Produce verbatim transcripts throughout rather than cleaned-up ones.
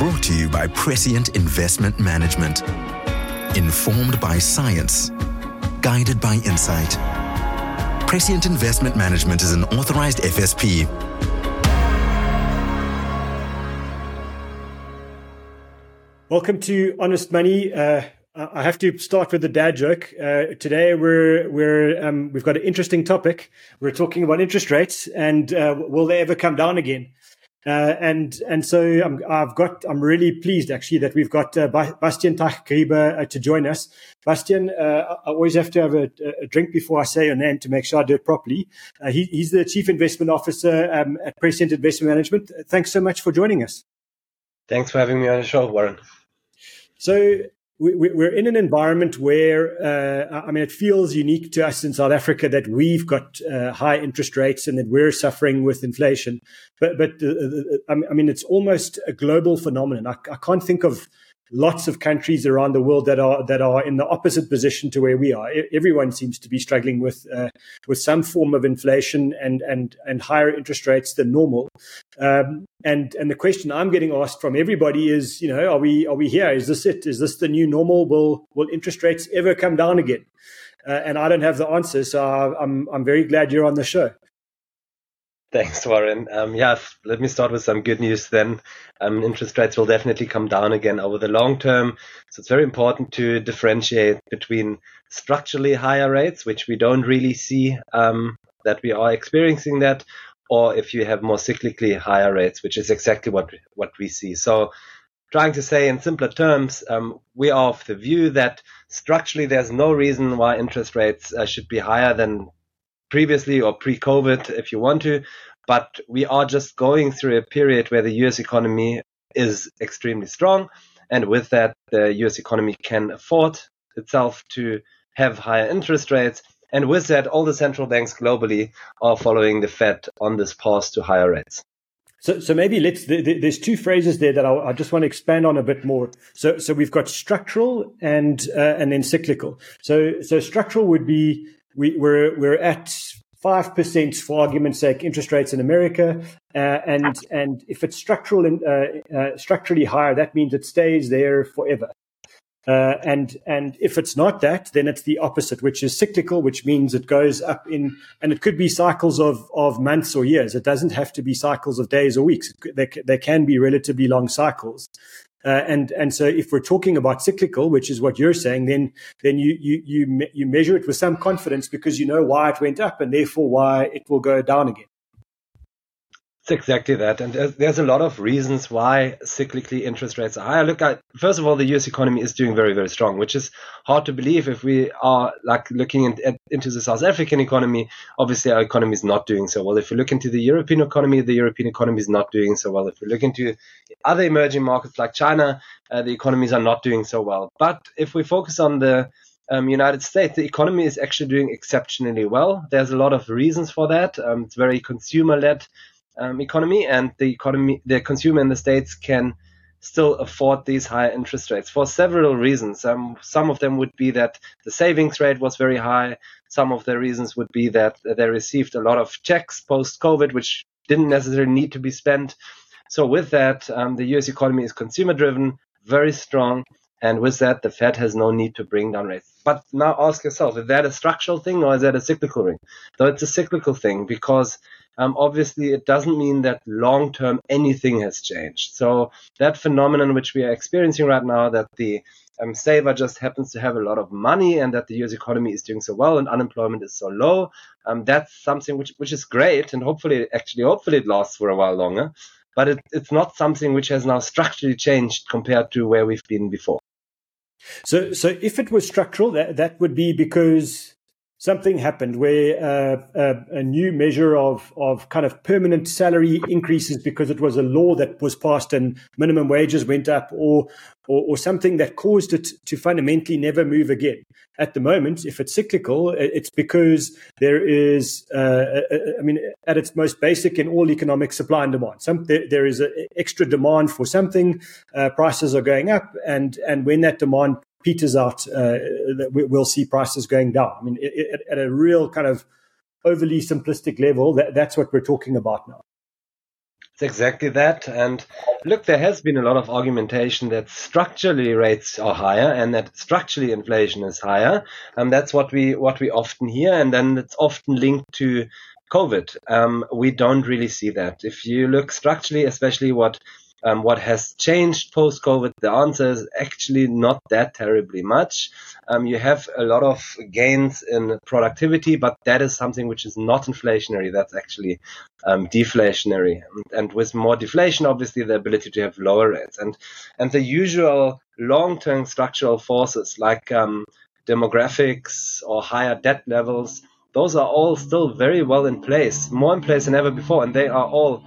Brought to you by Prescient Investment Management. Informed by science. Guided by insight. Prescient Investment Management is an authorized F S P. Welcome to Honest Money. Uh, I have to start with the dad joke. Uh, today we're we're um, we've got an interesting topic. We're talking about interest rates and uh, will they ever come down again? Uh, and and so I'm, I've got I'm really pleased actually that we've got uh, Bastian Teichgreeber uh, to join us. Bastian, uh, I always have to have a, a drink before I say your name to make sure I do it properly. Uh, he, he's the Chief Investment Officer um, at Prescient Investment Management. Thanks so much for joining us. Thanks for having me on the show, Warren. So we, we're in an environment where, uh, I mean, it feels unique to us in South Africa that we've got uh, high interest rates and that we're suffering with inflation. But, but uh, I mean, it's almost a global phenomenon. I, I can't think of lots of countries around the world that are that are in the opposite position to where we are. Everyone seems to be struggling with uh, with some form of inflation and and and higher interest rates than normal. Um, And and the question I'm getting asked from everybody is, you know, are we are we here? Is this it? Is this the new normal? Will will interest rates ever come down again? Uh, and I don't have the answer, so I, I'm I'm very glad you're on the show. Thanks, Warren. Um, yeah, let me start with some good news then. Um, interest rates will definitely come down again over the long term. So it's very important to differentiate between structurally higher rates, which we don't really see um, that we are experiencing that, or if you have more cyclically higher rates, which is exactly what what we see. So trying to say in simpler terms, um, we are of the view that structurally there's no reason why interest rates uh, should be higher than previously or pre-COVID if you want to, but we are just going through a period where the U S economy is extremely strong, and with that the U S economy can afford itself to have higher interest rates. And with that, all the central banks globally are following the Fed on this path to higher rates. So, so maybe let's. Th- th- there's two phrases there that I, I just want to expand on a bit more. So, so we've got structural and uh, and then cyclical. So, so structural would be we, we're we're at five percent for argument's sake interest rates in America, uh, and and if it's structural and uh, uh, structurally higher, that means it stays there forever. Uh, and and if it's not that, then it's the opposite, which is cyclical, which means it goes up in, and it could be cycles of, of months or years. It doesn't have to be cycles of days or weeks. There, there can be relatively long cycles. Uh, and and so if we're talking about cyclical, which is what you're saying, then then you you you me- you measure it with some confidence because you know why it went up and therefore why it will go down again. Exactly that. And there's, there's a lot of reasons why cyclically interest rates are higher. Look, I, first of all, the U S economy is doing very, very strong, which is hard to believe if we are like looking in, at, into the South African economy. Obviously, our economy is not doing so well. If we look into the European economy, the European economy is not doing so well. If we look into other emerging markets like China, uh, the economies are not doing so well. But if we focus on the Um, United States, the economy is actually doing exceptionally well. There's a lot of reasons for that. Um, it's very consumer-led um, economy, and the economy, the consumer in the States can still afford these higher interest rates for several reasons. Um, some of them would be that the savings rate was very high. Some of the reasons would be that they received a lot of checks post-COVID, which didn't necessarily need to be spent. So with that, um, the U S economy is consumer-driven, very strong. And with that, the Fed has no need to bring down rates. But now ask yourself, is that a structural thing or is that a cyclical thing? So it's a cyclical thing because um, obviously it doesn't mean that long-term anything has changed. So that phenomenon which we are experiencing right now, that the um, saver just happens to have a lot of money and that the U S economy is doing so well and unemployment is so low, um, that's something which, which is great. And hopefully, actually, hopefully it lasts for a while longer. But it, it's not something which has now structurally changed compared to where we've been before. So, so if it was structural, that, that would be because something happened where uh, a, a new measure of, of kind of permanent salary increases because it was a law that was passed and minimum wages went up or, or, or something that caused it to fundamentally never move again. At the moment, if it's cyclical, it's because there is, uh, a, a, I mean, at its most basic in all economic supply and demand. Some, there, there is an extra demand for something, uh, prices are going up, and, and when that demand peters out, uh, we'll see prices going down. I mean, it, it, at a real kind of overly simplistic level, that, that's what we're talking about now. It's exactly that. And look, there has been a lot of argumentation that structurally rates are higher and that structurally inflation is higher. And that's what we what we often hear. And then it's often linked to COVID. Um, we don't really see that. If you look structurally, especially what Um, what has changed post-COVID, the answer is actually not that terribly much. Um, you have a lot of gains in productivity, but that is something which is not inflationary. That's actually um, deflationary. And, and with more deflation, obviously, the ability to have lower rates. And, and the usual long-term structural forces like um, demographics or higher debt levels, those are all still very well in place, more in place than ever before, and they are all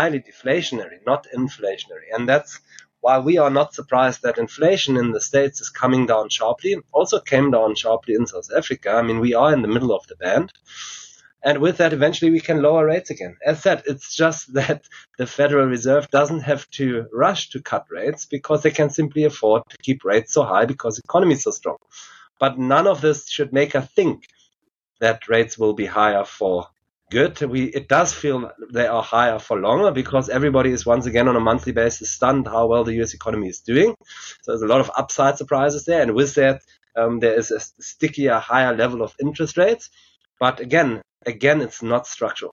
highly deflationary, not inflationary. And that's why we are not surprised that inflation in the States is coming down sharply. It also came down sharply in South Africa. I mean, we are in the middle of the band. And with that, eventually we can lower rates again. As said, it's just that the Federal Reserve doesn't have to rush to cut rates because they can simply afford to keep rates so high because the economy is so strong. But none of this should make us think that rates will be higher for good. We, it does feel they are higher for longer because everybody is once again on a monthly basis stunned how well the U S economy is doing. So there's a lot of upside surprises there. And with that, um, there is a stickier, higher level of interest rates. But again, again, it's not structural.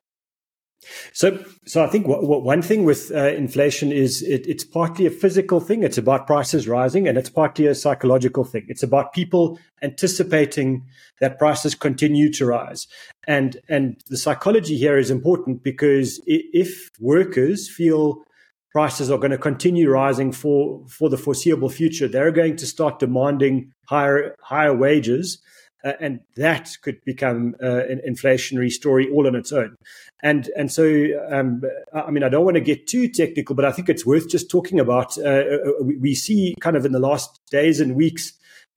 So, so I think w- w- one thing with uh, inflation is it, it's partly a physical thing. It's about prices rising, and it's partly a psychological thing. It's about people anticipating that prices continue to rise. And, and the psychology here is important because if workers feel prices are going to continue rising for, for the foreseeable future, they're going to start demanding higher, higher wages. Uh, and that could become uh, an inflationary story all on its own. And and so, um, I mean, I don't want to get too technical, but I think it's worth just talking about. Uh, we see kind of in the last days and weeks,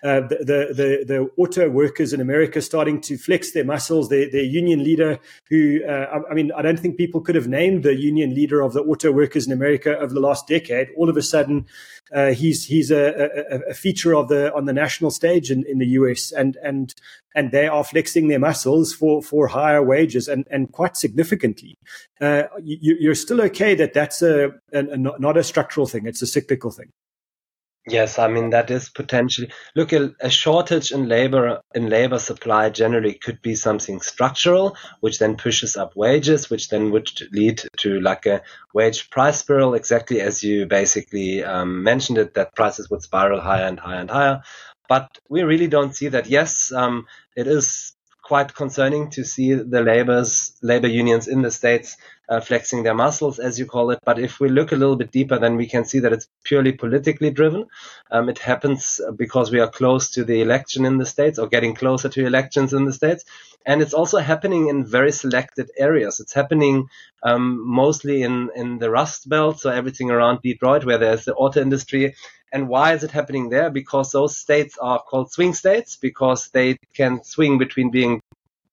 uh, the, the, the auto workers in America starting to flex their muscles, their, their union leader who, uh, I mean, I don't think people could have named the union leader of the auto workers in America over the last decade. All of a sudden, uh, he's he's a, a, a feature of the on the national stage in, in the U S, and and and they are flexing their muscles for, for higher wages and, and quite significantly. Uh, you, you're still okay that that's a, a, a not a structural thing; it's a cyclical thing. Yes, I mean, that is potentially, look, a, a shortage in labor, in labor supply generally could be something structural, which then pushes up wages, which then would lead to like a wage price spiral, exactly as you basically um, mentioned it, that prices would spiral higher and higher and higher. But we really don't see that. Yes, um, it is quite concerning to see the labors, labor unions in the States uh, flexing their muscles, as you call it. But if we look a little bit deeper, then we can see that it's purely politically driven. Um, it happens because we are close to the election in the States or getting closer to elections in the States. And it's also happening in very selected areas. It's happening um, mostly in, in the Rust Belt, so everything around Detroit, where there's the auto industry. And why is it happening there? Because those states are called swing states, because they can swing between being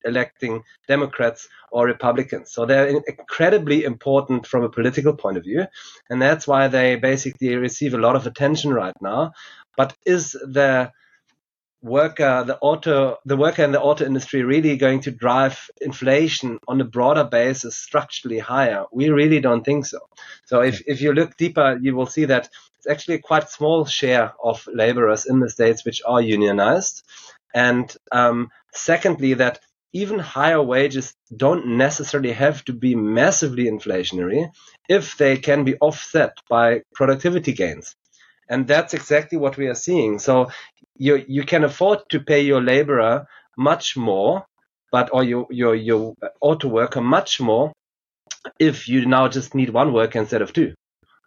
electing Democrats or Republicans. So they're incredibly important from a political point of view. And that's why they basically receive a lot of attention right now. But is the worker, the auto, the worker in the auto industry really going to drive inflation on a broader basis structurally higher? We really don't think so. So if, if you look deeper, you will see that it's actually a quite small share of laborers in the States which are unionized. And um, secondly, that even higher wages don't necessarily have to be massively inflationary if they can be offset by productivity gains. And that's exactly what we are seeing. So you you can afford to pay your laborer much more, but or your your, your auto worker much more if you now just need one worker instead of two.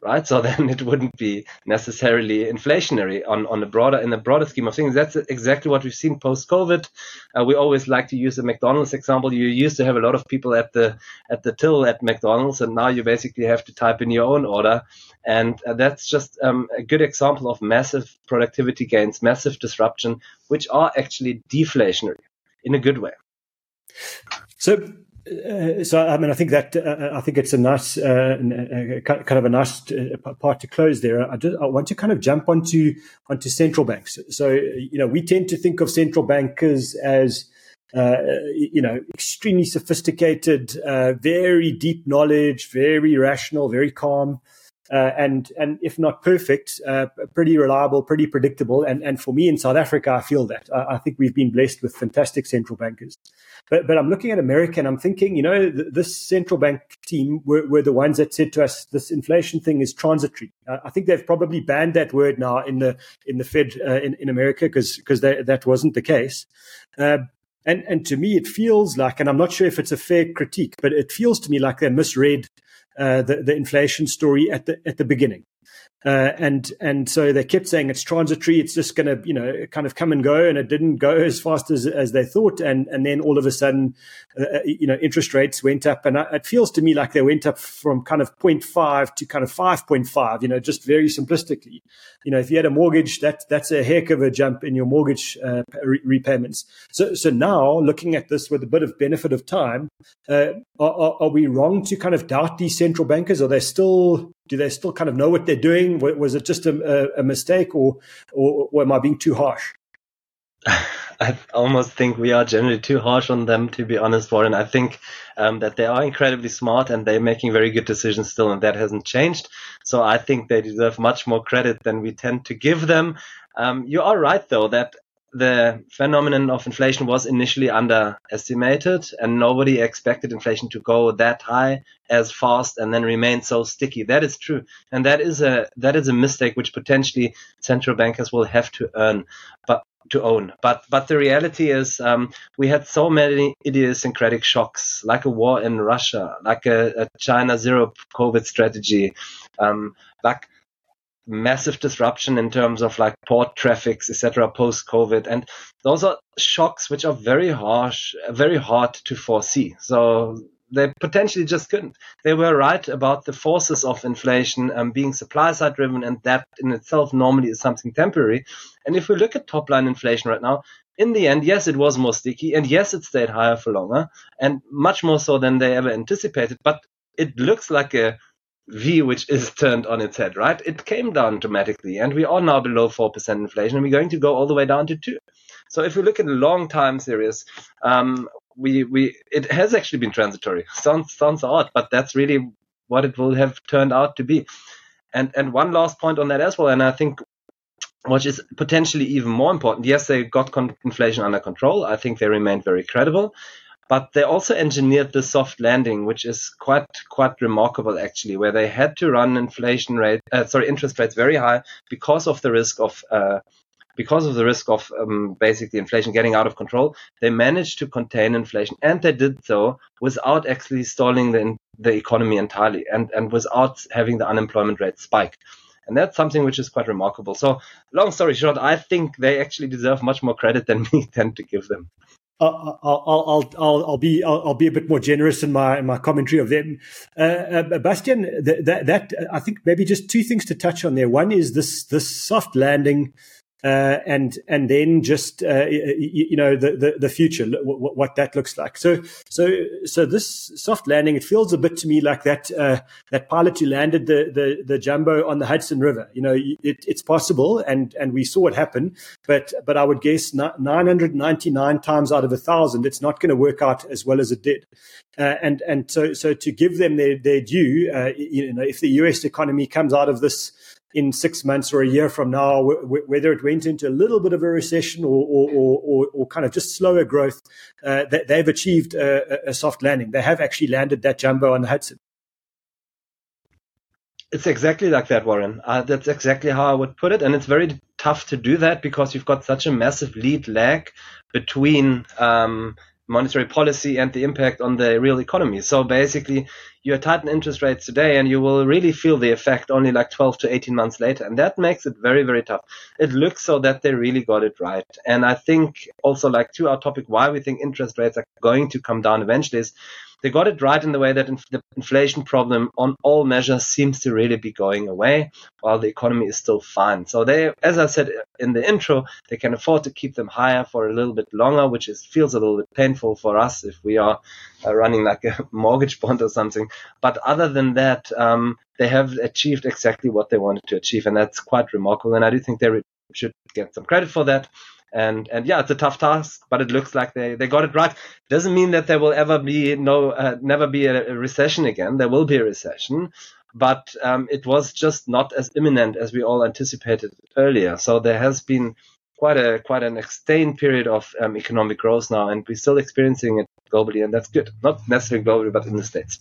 Right, so then it wouldn't be necessarily inflationary on on a broader in the broader scheme of things. That's exactly what we've seen post-COVID. Uh, we always like to use the McDonald's example. You used to have a lot of people at the at the till at McDonald's, and now you basically have to type in your own order. And uh, that's just um, a good example of massive productivity gains, massive disruption, which are actually deflationary in a good way. So. Uh, so, I mean, I think that uh, I think it's a nice uh, a, a, kind of a nice uh, part to close there. I, just, I want to kind of jump onto onto central banks. So, you know, we tend to think of central bankers as uh, you know, extremely sophisticated, uh, very deep knowledge, very rational, very calm, uh, and and if not perfect, uh, pretty reliable, pretty predictable. And and for me in South Africa, I feel that. I, I think we've been blessed with fantastic central bankers. But but I'm looking at America and I'm thinking, you know, th- this central bank team were, were the ones that said to us, this inflation thing is transitory. Uh, I think they've probably banned that word now in the in the Fed uh, in, in America because because that wasn't the case. Uh, and and to me, it feels like, and I'm not sure if it's a fair critique, but it feels to me like they misread uh, the the inflation story at the at the beginning. Uh, and and so they kept saying it's transitory, it's just going to, you know, kind of come and go, and it didn't go as fast as, as they thought. And, and then all of a sudden, uh, you know, interest rates went up. And I, it feels to me like they went up from kind of zero point five to kind of five point five, you know, just very simplistically. You know, if you had a mortgage, that that's a heck of a jump in your mortgage uh, re- repayments. So so now, looking at this with a bit of benefit of time, uh, are, are, are we wrong to kind of doubt these central bankers? Are they still... Do they still kind of know what they're doing? Was it just a, a mistake, or, or or am I being too harsh? I almost think we are generally too harsh on them, to be honest, Warren. I think um, that they are incredibly smart and they're making very good decisions still, and that hasn't changed. So I think they deserve much more credit than we tend to give them. Um, you are right, though, that the phenomenon of inflation was initially underestimated, and nobody expected inflation to go that high as fast and then remain so sticky. That is true. And that is a that is a mistake which potentially central bankers will have to earn, but to own. But but the reality is um, we had so many idiosyncratic shocks, like a war in Russia, like a, a China zero COVID strategy, um, like massive disruption in terms of like port traffics, et cetera, post-COVID. And those are shocks which are very harsh, very hard to foresee. So they potentially just couldn't. They were right about the forces of inflation um, being supply-side driven, and that in itself normally is something temporary. And if we look at top-line inflation right now, in the end, yes, it was more sticky, and yes, it stayed higher for longer, and much more so than they ever anticipated. But it looks like a V, which is turned on its head, right? It came down dramatically, and we are now below four percent inflation, and we're going to go all the way down to two. So if we look at a long time series, um, we we it has actually been transitory. Sounds sounds odd, but that's really what it will have turned out to be. And and one last point on that as well, and I think which is potentially even more important. Yes, they got con- inflation under control. I think they remained very credible. But they also engineered the soft landing, which is quite quite remarkable, actually, where they had to run inflation rate, uh, sorry, interest rates very high because of the risk of uh, because of the risk of um, basically inflation getting out of control. They managed to contain inflation, and they did so without actually stalling the the economy entirely, and and without having the unemployment rate spike. And that's something which is quite remarkable. So, long story short, I think they actually deserve much more credit than we tend to give them. I'll, I'll, I'll, I'll be, I'll, I'll be a bit more generous in my, in my commentary of them. Uh, uh, Bastian, that, that, that, I think maybe just two things to touch on there. One is this, this soft landing, uh, and, and then just, uh, you, you know, the, the, the future, what, what that looks like. So, so, so this soft landing, it feels a bit to me like that, uh, that pilot who landed the, the, the jumbo on the Hudson River. You know, it, it's possible, and, and we saw it happen, but, but I would guess nine hundred ninety-nine times out of a thousand, it's not going to work out as well as it did. Uh, and, and so, so to give them their, their due, uh, you know, if the U S economy comes out of this in six months or a year from now, w- whether it went into a little bit of a recession or or, or, or, or kind of just slower growth, uh, that they've achieved a, a soft landing. They have actually landed that jumbo on the Hudson. It's exactly like that, Warren. Uh, that's exactly how I would put it. And it's very tough to do that because you've got such a massive lead lag between um, monetary policy and the impact on the real economy. So basically, you tighten interest rates today and you will really feel the effect only like twelve to eighteen months later. And that makes it very, very tough. It looks so that they really got it right. And I think also, like, to our topic, why we think interest rates are going to come down eventually, is they got it right in the way that inf- the inflation problem on all measures seems to really be going away while the economy is still fine. So they, as I said in the intro, they can afford to keep them higher for a little bit longer, which is, feels a little bit painful for us if we are uh, running like a mortgage bond or something. But other than that, um, they have achieved exactly what they wanted to achieve, and that's quite remarkable. And I do think they re- should get some credit for that. And and yeah, it's a tough task, but it looks like they, they got it right. Doesn't mean that there will ever be no uh, never be a, a recession again. There will be a recession, but um, it was just not as imminent as we all anticipated earlier. So there has been quite a quite an extended period of um, economic growth now, and we're still experiencing it globally, and that's good. Not necessarily globally, but in the States.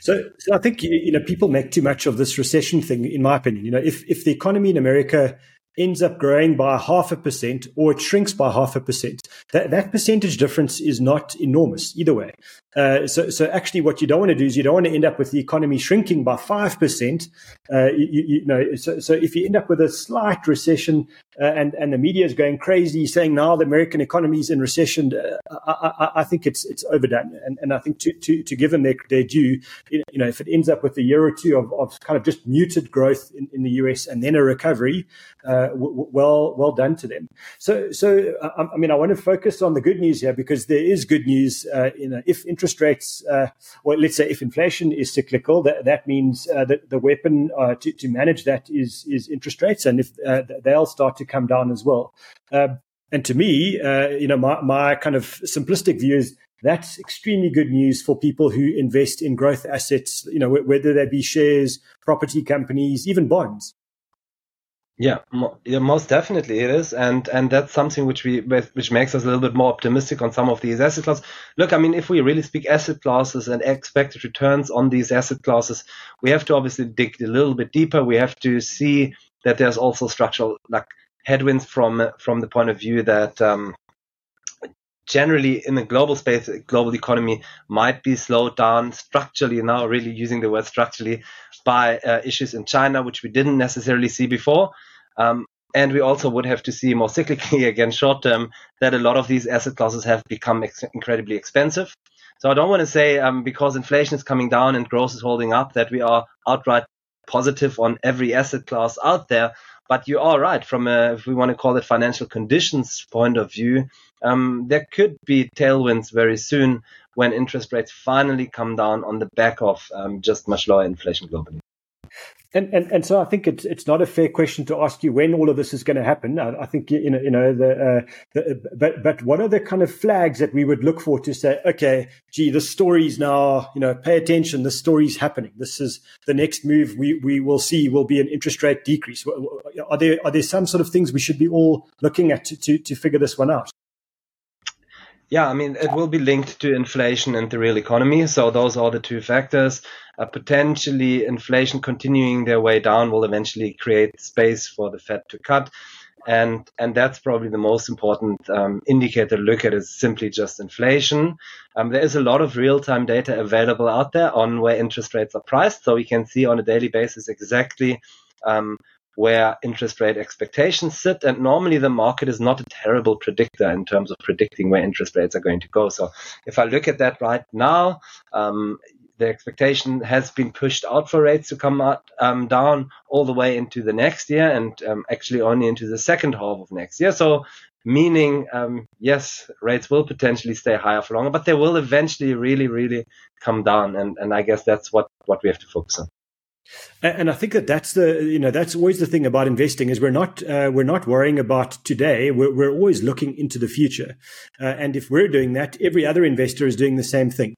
So, so I think you know people make too much of this recession thing, in my opinion. You know, if if the economy in America ends up growing by half a percent or it shrinks by half a percent, that, that percentage difference is not enormous either way. Uh, so, so actually what you don't want to do is you don't want to end up with the economy shrinking by five percent. Uh, you, you know, so, so if you end up with a slight recession uh, and, and the media is going crazy saying now the American economy is in recession, uh, I, I, I think it's it's overdone. And, and I think to, to, to give them their, their due, you know, if it ends up with a year or two of, of kind of just muted growth in, in the U S and then a recovery, uh, w- well well done to them. So, so I, I mean, I want to focus on the good news here because there is good news. Uh, you know, if interest Interest rates, uh, well, let's say if inflation is cyclical, that, that means uh, that the weapon uh, to, to manage that is, is interest rates, and if uh, they'll start to come down as well. Uh, and to me, uh, you know, my, my kind of simplistic view is that's extremely good news for people who invest in growth assets, you know, w- whether they be shares, property companies, even bonds. Yeah, yeah, most definitely it is, and and that's something which we which makes us a little bit more optimistic on some of these asset classes. Look, I mean, if we really speak asset classes and expected returns on these asset classes, we have to obviously dig a little bit deeper. We have to see that there's also structural like headwinds from from the point of view that um, generally in the global space, the global economy might be slowed down structurally now. Really using the word structurally. By uh, issues in China, which we didn't necessarily see before. Um, and we also would have to see more cyclically, again, short term, that a lot of these asset classes have become ex- incredibly expensive. So I don't want to say um, because inflation is coming down and growth is holding up that we are outright positive on every asset class out there. But you are right, from a, if we want to call it financial conditions point of view, um, there could be tailwinds very soon when interest rates finally come down on the back of um, just much lower inflation globally. And, and and so I think it's it's not a fair question to ask you when all of this is going to happen. I, I think you know you know the, uh, the but but what are the kind of flags that we would look for to say, okay, gee, the story's now, you know, pay attention, the story's happening. This is the next move we, we will see will be an interest rate decrease. Are there are there some sort of things we should be all looking at to to, to figure this one out? Yeah, I mean, it will be linked to inflation and the real economy. So those are the two factors. Uh, potentially, inflation continuing their way down will eventually create space for the Fed to cut. And and that's probably the most important um, indicator to look at is simply just inflation. Um, there is a lot of real-time data available out there on where interest rates are priced. So we can see on a daily basis exactly um, where interest rate expectations sit, and normally the market is not a terrible predictor in terms of predicting where interest rates are going to go. So if I look at that right now, um, the expectation has been pushed out for rates to come out, um, down all the way into the next year, and um, actually only into the second half of next year. So meaning, um, yes, rates will potentially stay higher for longer, but they will eventually really, really come down. And, and I guess that's what, what we have to focus on. And I think that that's the you know that's always the thing about investing is we're not uh, we're not worrying about today. We're, we're always looking into the future, uh, and if we're doing that, every other investor is doing the same thing.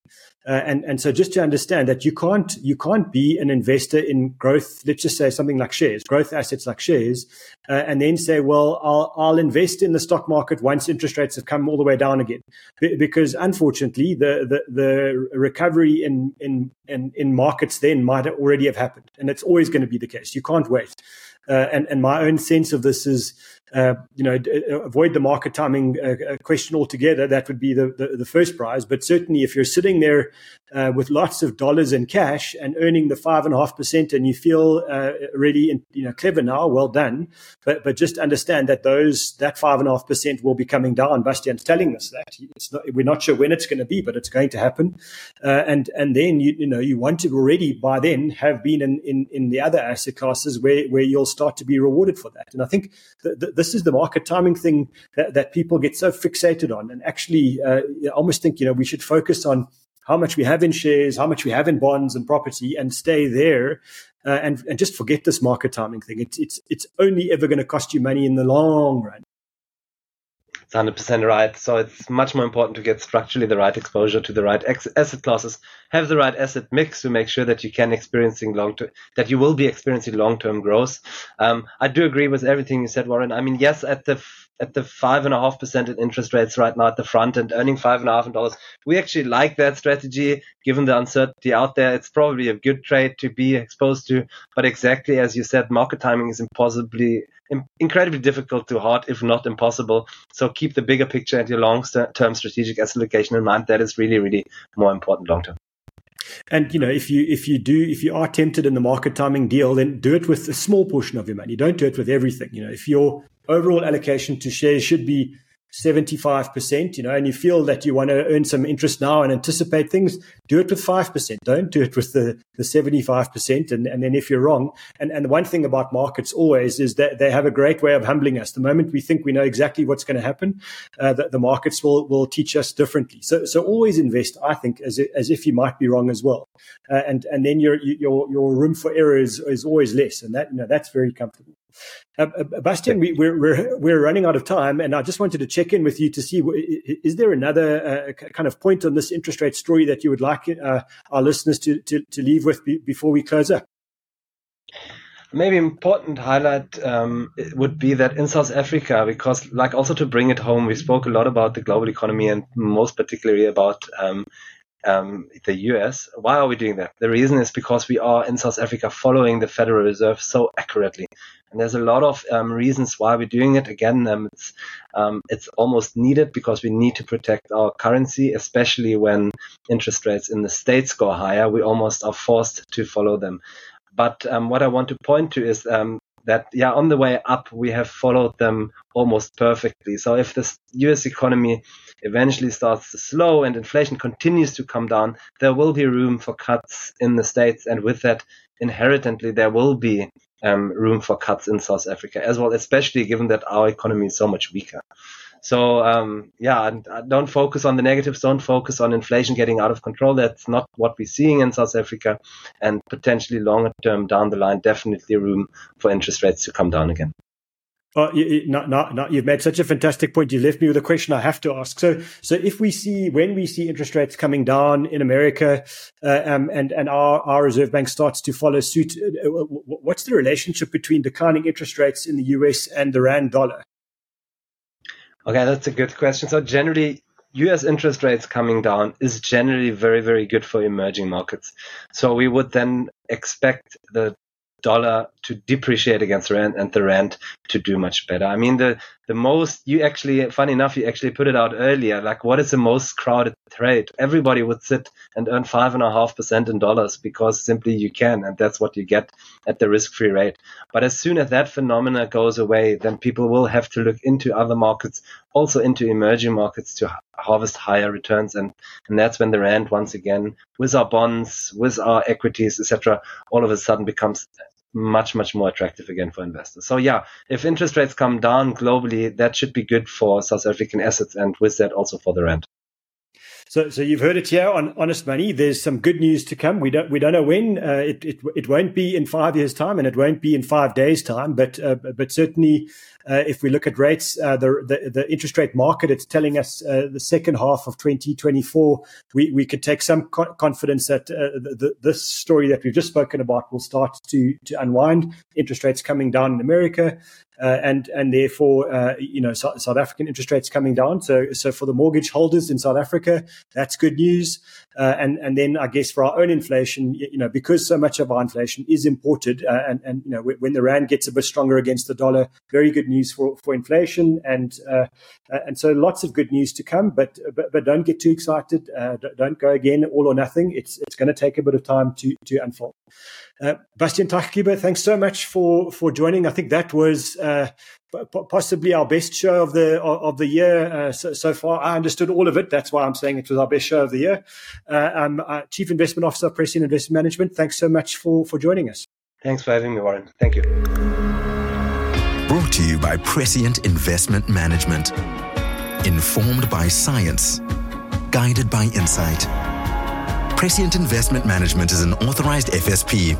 Uh, and and so just to understand that you can't you can't be an investor in growth. Let's just say something like shares, growth assets like shares, uh, and then say, well, I'll I'll invest in the stock market once interest rates have come all the way down again, B- because unfortunately the, the the recovery in in in in markets then might already have happened, and it's always going to be the case. You can't wait. Uh, and and my own sense of this is, uh, you know, d- avoid the market timing uh, question altogether. That would be the, the the first prize. But certainly, if you're sitting there uh, with lots of dollars in cash and earning the five and a half percent, and you feel uh, really, in, you know, clever now, well done. But but just understand that those that five and a half percent will be coming down. Bastian's telling us that it's not, we're not sure when it's going to be, but it's going to happen. Uh, and and then you you know you want to already by then have been in in, in the other asset classes where where you'll start to be rewarded for that. And I think th- th- this is the market timing thing that, that people get so fixated on, and actually uh, almost think, you know, we should focus on how much we have in shares, how much we have in bonds and property, and stay there uh, and, and just forget this market timing thing. It's, it's, it's only ever going to cost you money in the long run. it's one hundred percent right. So it's much more important to get structurally the right exposure to the right ex asset classes, have the right asset mix to make sure that you can experiencing long term, that you will be experiencing long-term growth. Um, I do agree with everything you said, Warren. I mean, yes, at the f at the five and a half percent in interest rates right now at the front and earning five and a half dollars, we actually like that strategy. Given the uncertainty out there, it's probably a good trade to be exposed to. But exactly as you said, market timing is impossibly incredibly difficult to hard, if not impossible. So keep the bigger picture and your long-term strategic asset allocation in mind. That is really, really more important long-term. And, you know, if you if you do, if you are tempted in the market timing deal, then do it with a small portion of your money. Don't do it with everything. You know, if your overall allocation to shares should be seventy-five percent, you know, and you feel that you want to earn some interest now and anticipate things, do it with five percent. Don't do it with the, the seventy-five percent. And, and then if you're wrong, and, and one thing about markets always is that they have a great way of humbling us. The moment we think we know exactly what's going to happen, uh, the, the markets will, will teach us differently. So, so always invest, I think, as, as if you might be wrong as well. Uh, and, and then your, your, your room for error is, is always less. And that, you know, that's very comfortable. Uh, Bastian, we, we're, we're, we're running out of time, and I just wanted to check in with you to see, is there another uh, kind of point on this interest rate story that you would like uh, our listeners to, to, to leave with be, before we close up? Maybe important highlight um, would be that in South Africa, because like also to bring it home, we spoke a lot about the global economy and most particularly about um, Um, the U S. Why are we doing that? The reason is because we are in South Africa following the Federal Reserve so accurately. And there's a lot of um, reasons why we're doing it. Again, um, it's, um, it's almost needed because we need to protect our currency, especially when interest rates in the States go higher. We almost are forced to follow them. But um, what I want to point to is um, that, yeah, on the way up, we have followed them almost perfectly. So if the U S economy eventually starts to slow and inflation continues to come down, there will be room for cuts in the States. And with that, inherently, there will be um, room for cuts in South Africa as well, especially given that our economy is so much weaker. So, um, yeah, don't focus on the negatives. Don't focus on inflation getting out of control. That's not what we're seeing in South Africa. And potentially longer term down the line, definitely room for interest rates to come down again. Oh, you, you, not, not, not, you've made such a fantastic point. You left me with a question I have to ask. So, so if we see, when we see interest rates coming down in America, uh, um, and, and our, our Reserve Bank starts to follow suit, uh, what's the relationship between declining interest rates in the U S and the Rand dollar? Okay, that's a good question. So generally, U S interest rates coming down is generally very, very good for emerging markets. So we would then expect the dollar to depreciate against the rand and the rand to do much better. I mean, the the most, you actually, funny enough, you actually put it out earlier, like what is the most crowded trade? Everybody would sit and earn five and a half percent in dollars because simply you can, and that's what you get at the risk-free rate. But as soon as that phenomena goes away, then people will have to look into other markets, also into emerging markets to harvest higher returns. And, and that's when the rand, once again, with our bonds, with our equities, et cetera, all of a sudden becomes much, much more attractive again for investors. So yeah, if interest rates come down globally, that should be good for South African assets and with that also for the rand. So, so you've heard it here on Honest Money. There's some good news to come. We don't, we don't know when. Uh, it, it, it won't be in five years' time, and it won't be in five days' time. But, uh, but certainly, uh, if we look at rates, uh, the, the the interest rate market, it's telling us uh, the second half of twenty twenty-four. We we could take some co confidence that uh, the, the, this story that we've just spoken about will start to to unwind. Interest rates coming down in America. Uh, and and therefore, uh, you know, so, South African interest rates coming down. So so for the mortgage holders in South Africa, that's good news. Uh, and and then I guess for our own inflation, you know, because so much of our inflation is imported, uh, and and you know, when the rand gets a bit stronger against the dollar, very good news for for inflation. And uh, and so lots of good news to come. But but, but don't get too excited. Uh, don't go again all or nothing. It's it's going to take a bit of time to to unfold. Uh, Bastian Teichgreeber, thanks so much for for joining. I think that was uh, possibly our best show of the of the year uh, so, so far. I understood all of it. That's why I'm saying it was our best show of the year. Uh, I'm uh, Chief Investment Officer, Prescient Investment Management. Thanks so much for for joining us. Thanks for having me, Warren. Thank you. Brought to you by Prescient Investment Management. Informed by science, guided by insight. Prescient Investment Management is an authorized F S P.